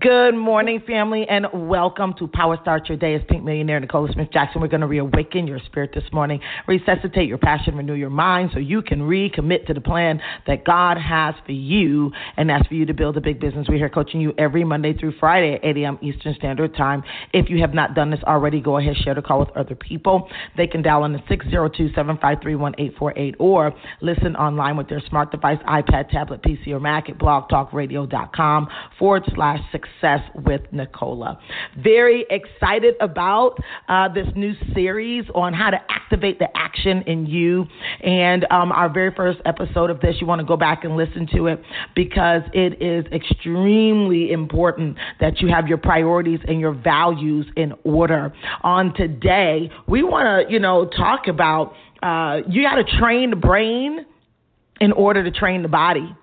Good morning, family, and welcome to Power Start Your Day. It's Pink Millionaire Nicola Smith-Jackson. We're going to reawaken your spirit this morning, resuscitate your passion, renew your mind so you can recommit to the plan that God has for you, and that's for you to build a big business. We're here coaching you every Monday through Friday at 8 a.m. Eastern Standard Time. If you have not done this already, go ahead, share the call with other people. They can dial in to 602-753-1848 or listen online with their smart device, iPad, tablet, PC, or Mac at blogtalkradio.com/success with Nicola. Very excited about this new series on how to activate the action in you. And our very first episode of this, you want to go back and listen to it because it is extremely important that you have your priorities and your values in order. On today, we want to, talk about you got to train the brain in order to train the body.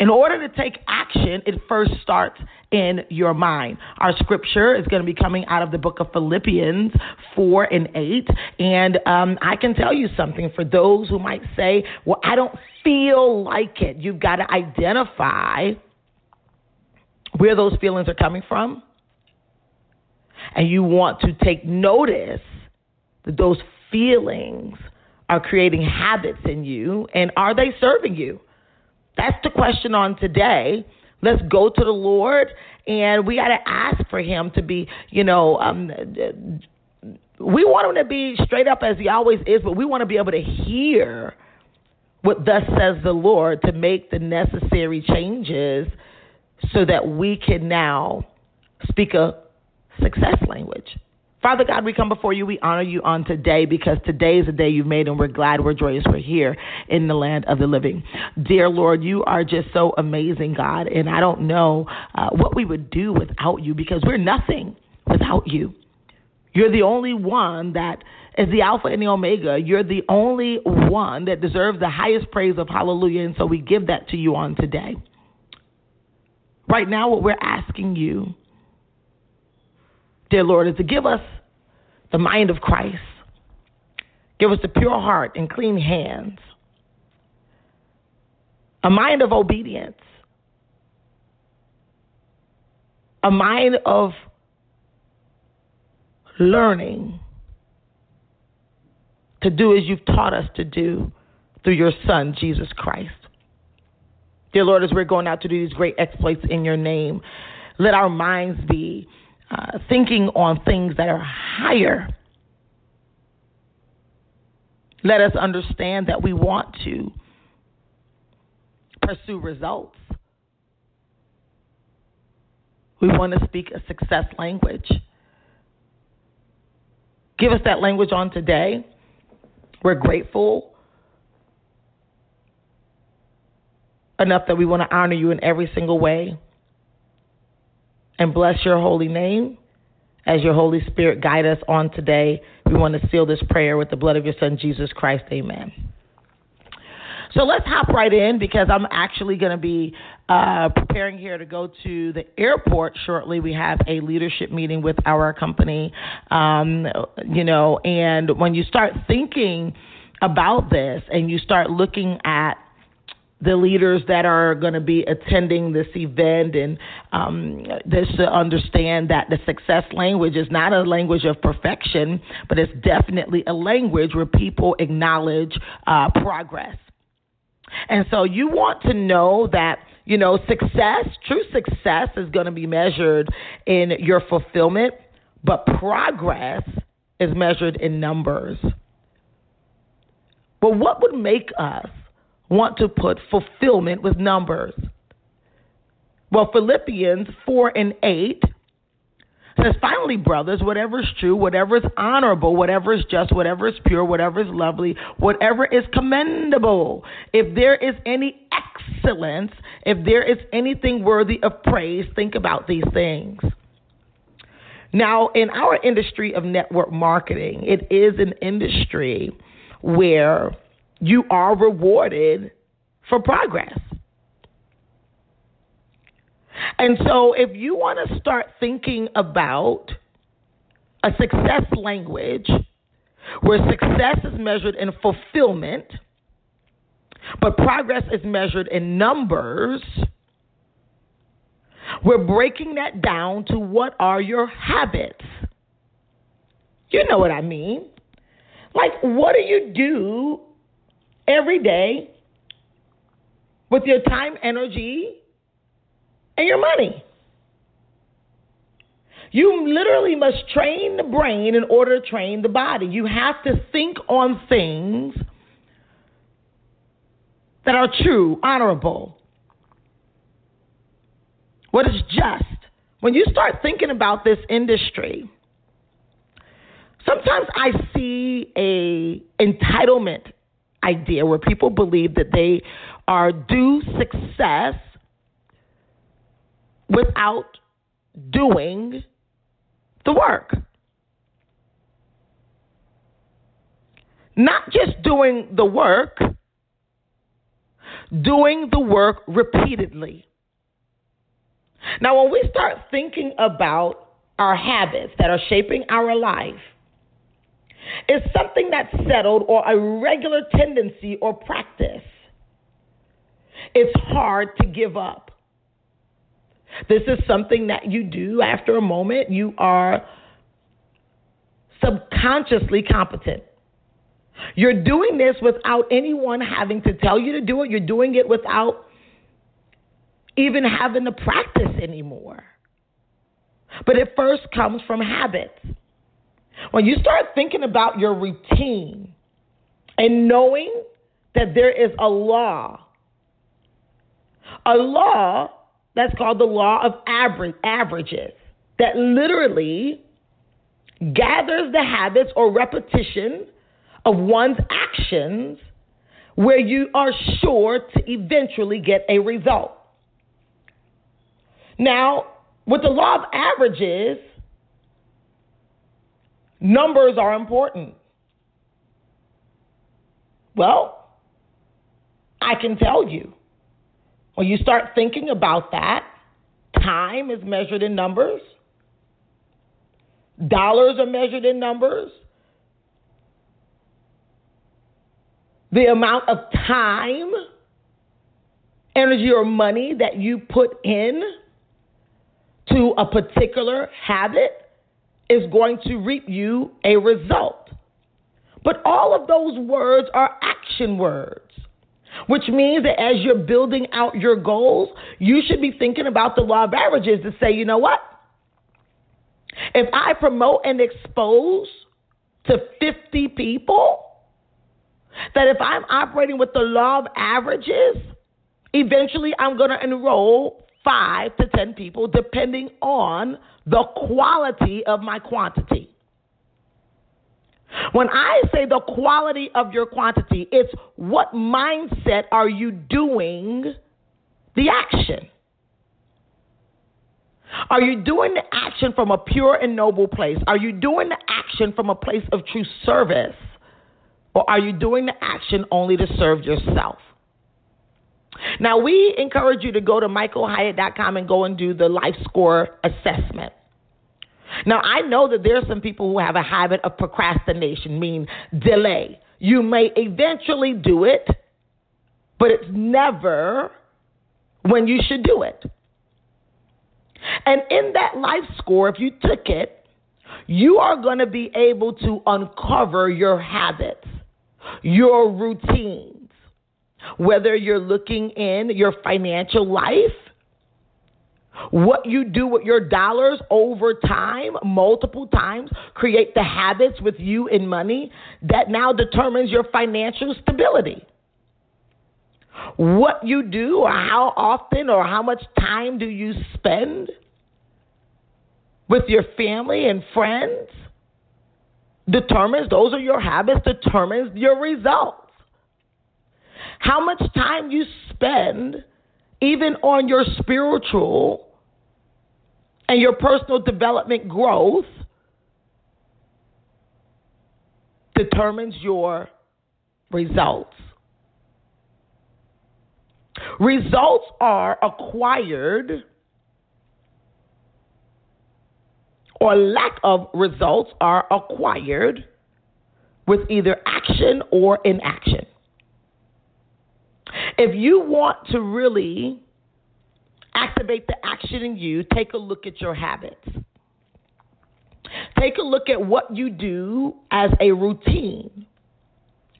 In order to take action, it first starts in your mind. Our scripture is going to be coming out of the book of Philippians 4:8. And I can tell you something for those who might say, well, I don't feel like it. You've got to identify where those feelings are coming from. And you want to take notice that those feelings are creating habits in you. And are they serving you? That's the question on today. Let's go to the Lord, and we got to ask for him to be, we want him to be straight up as he always is, but we want to be able to hear what thus says the Lord to make the necessary changes so that we can now speak a success language. Father God, we come before you. We honor you on today because today is the day you've made, and we're glad, we're joyous, we're here in the land of the living. Dear Lord, you are just so amazing, God, and I don't know what we would do without you because we're nothing without you. You're the only one that is the Alpha and the Omega. You're the only one that deserves the highest praise of hallelujah, and so we give that to you on today. Right now, what we're asking you, dear Lord, is to give us the mind of Christ. Give us a pure heart and clean hands. A mind of obedience. A mind of learning to do as you've taught us to do through your Son, Jesus Christ. Dear Lord, as we're going out to do these great exploits in your name, let our minds be thinking on things that are higher. Let us understand that we want to pursue results. We want to speak a success language. Give us that language on today. We're grateful enough that we want to honor you in every single way. And bless your holy name as your Holy Spirit guide us on today. We want to seal this prayer with the blood of your Son, Jesus Christ. Amen. So let's hop right in because I'm actually going to be preparing here to go to the airport shortly. We have a leadership meeting with our company, and when you start thinking about this and you start looking at the leaders that are going to be attending this event, and this to understand that the success language is not a language of perfection, but it's definitely a language where people acknowledge progress. And so you want to know that, success, true success is going to be measured in your fulfillment, but progress is measured in numbers. Well, what would make us want to put fulfillment with numbers? Well, Philippians 4:8 It says, finally, brothers, whatever is true, whatever is honorable, whatever is just, whatever is pure, whatever is lovely, whatever is commendable, if there is any excellence, if there is anything worthy of praise, think about these things. Now, in our industry of network marketing, it is an industry where you are rewarded for progress. And so if you want to start thinking about a success language where success is measured in fulfillment, but progress is measured in numbers, we're breaking that down to what are your habits. You know what I mean? Like, what do you do every day with your time, energy, and your money? You literally must train the brain in order to train the body. You have to think on things that are true, honorable, what is just. When you start thinking about this industry, sometimes I see a entitlement idea where people believe that they are due success without doing the work. Not just doing the work repeatedly. Now, when we start thinking about our habits that are shaping our life, it's something that's settled or a regular tendency or practice. It's hard to give up. This is something that you do after a moment. You are subconsciously competent. You're doing this without anyone having to tell you to do it. You're doing it without even having to practice anymore. But it first comes from habits. When you start thinking about your routine and knowing that there is a law that's called the law of averages, that literally gathers the habits or repetition of one's actions where you are sure to eventually get a result. Now, with the law of averages, numbers are important. Well, I can tell you, when you start thinking about that, time is measured in numbers. Dollars are measured in numbers. The amount of time, energy, or money that you put in to a particular habit is going to reap you a result. But all of those words are action words, which means that as you're building out your goals, you should be thinking about the law of averages to say, you know what? If I promote and expose to 50 people, that if I'm operating with the law of averages, eventually I'm going to enroll 5 to 10 people, depending on the quality of my quantity. When I say the quality of your quantity, it's what mindset are you doing the action? Are you doing the action from a pure and noble place? Are you doing the action from a place of true service? Or are you doing the action only to serve yourself? Now, we encourage you to go to michaelhyatt.com and go and do the life score assessment. Now, I know that there are some people who have a habit of procrastination, meaning delay. You may eventually do it, but it's never when you should do it. And in that life score, if you took it, you are going to be able to uncover your habits, your routines, whether you're looking in your financial life, what you do with your dollars over time, multiple times, create the habits with you and money that now determines your financial stability. What you do or how often or how much time do you spend with your family and friends determines, those are your habits, determines your results. How much time you spend even on your spiritual and your personal development growth determines your results. Results are acquired, or lack of results are acquired, with either action or inaction. If you want to really activate the action in you, take a look at your habits. Take a look at what you do as a routine.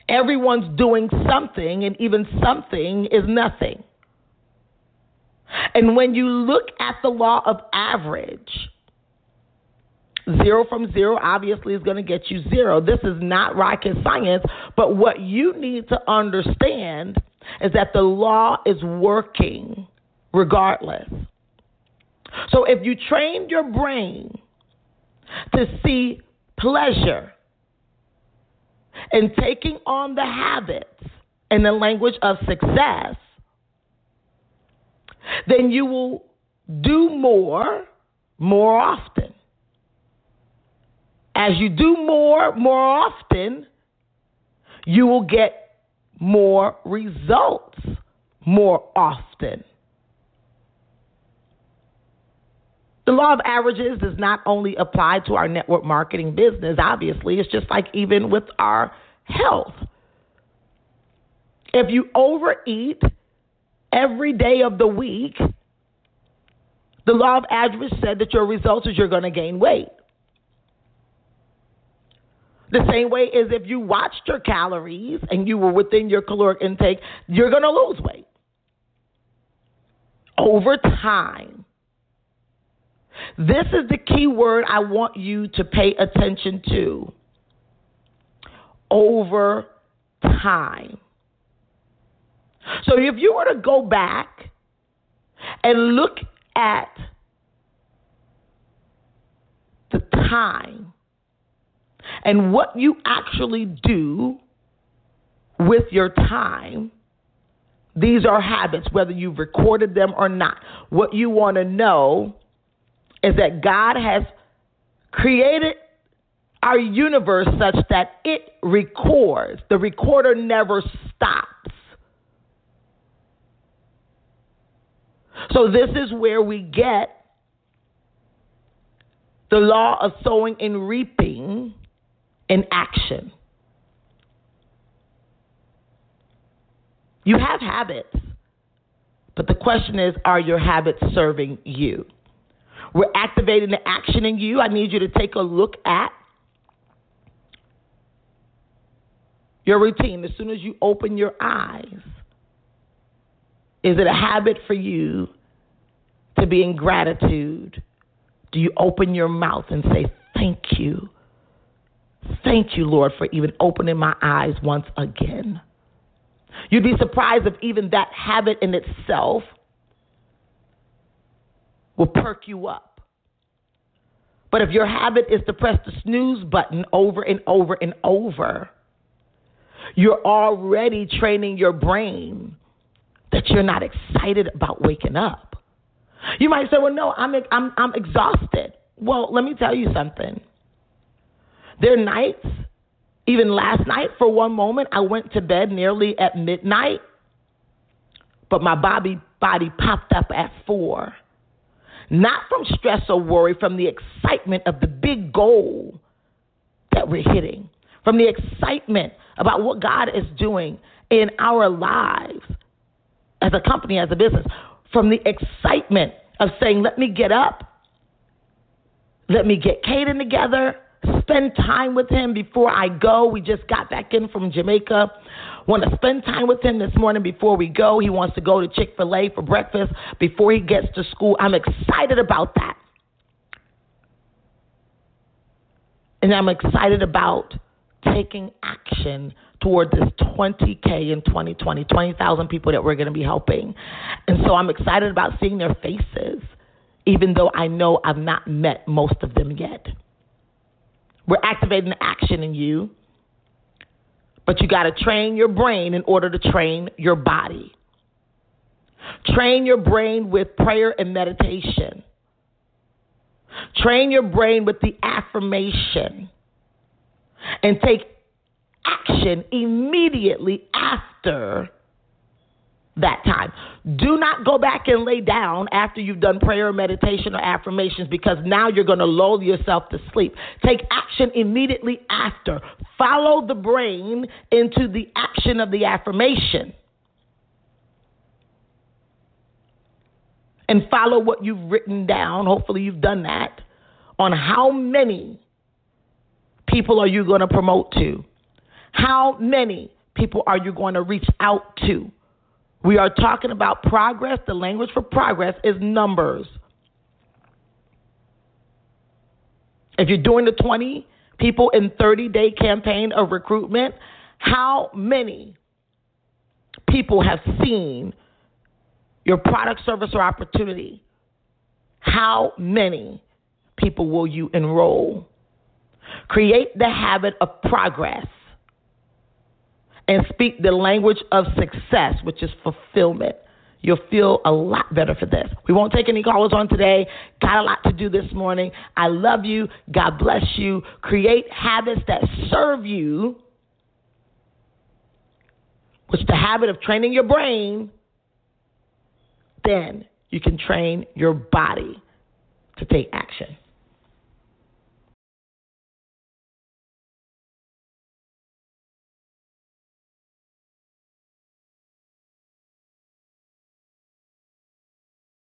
Everyone's doing something, and even something is nothing. And when you look at the law of average, 0 from 0 obviously is going to get you 0. This is not rocket science, but what you need to understand is that the law is working regardless. So if you trained your brain to see pleasure in taking on the habits in the language of success, then you will do more often. As you do more often, you will get more results more often. The law of averages does not only apply to our network marketing business, obviously. It's just like even with our health. If you overeat every day of the week, the law of average said that your results is you're going to gain weight. The same way is if you watched your calories and you were within your caloric intake, you're going to lose weight. Over time. This is the key word I want you to pay attention to. Over time. So if you were to go back and look at the time and what you actually do with your time, these are habits, whether you've recorded them or not. What you want to know is that God has created our universe such that it records. The recorder never stops. So this is where we get the law of sowing and reaping in action. You have habits, but the question is, are your habits serving you? We're activating the action in you. I need you to take a look at your routine. As soon as you open your eyes, is it a habit for you to be in gratitude? Do you open your mouth and say, thank you? Thank you, Lord, for even opening my eyes once again. You'd be surprised if even that habit in itself will perk you up. But if your habit is to press the snooze button over and over and over, you're already training your brain that you're not excited about waking up. You might say, well, no, I'm exhausted. Well, let me tell you something. There are nights, even last night for one moment, I went to bed nearly at midnight, but my body popped up at 4. Not from stress or worry, from the excitement of the big goal that we're hitting, from the excitement about what God is doing in our lives as a company, as a business, from the excitement of saying, let me get up, let me get Caden together, spend time with him before I go. We just got back in from Jamaica. Want to spend time with him this morning before we go. He wants to go to Chick-fil-A for breakfast before he gets to school. I'm excited about that. And I'm excited about taking action toward this 20K in 2020, 20,000 people that we're going to be helping. And so I'm excited about seeing their faces, even though I know I've not met most of them yet. We're activating the action in you, but you got to train your brain in order to train your body. Train your brain with prayer and meditation. Train your brain with the affirmation and take action immediately after that time. Do not go back and lay down after you've done prayer, meditation, or affirmations, because now you're going to lull yourself to sleep. Take action immediately after. Follow the brain into the action of the affirmation. And follow what you've written down. Hopefully you've done that. On how many people are you going to promote to? How many people are you going to reach out to? We are talking about progress. The language for progress is numbers. If you're doing the 20 people in 30-day campaign of recruitment, how many people have seen your product, service, or opportunity? How many people will you enroll? Create the habit of progress and speak the language of success, which is fulfillment. You'll feel a lot better for this. We won't take any callers on today. Got a lot to do this morning. I love you. God bless you. Create habits that serve you, which is the habit of training your brain. Then you can train your body to take action.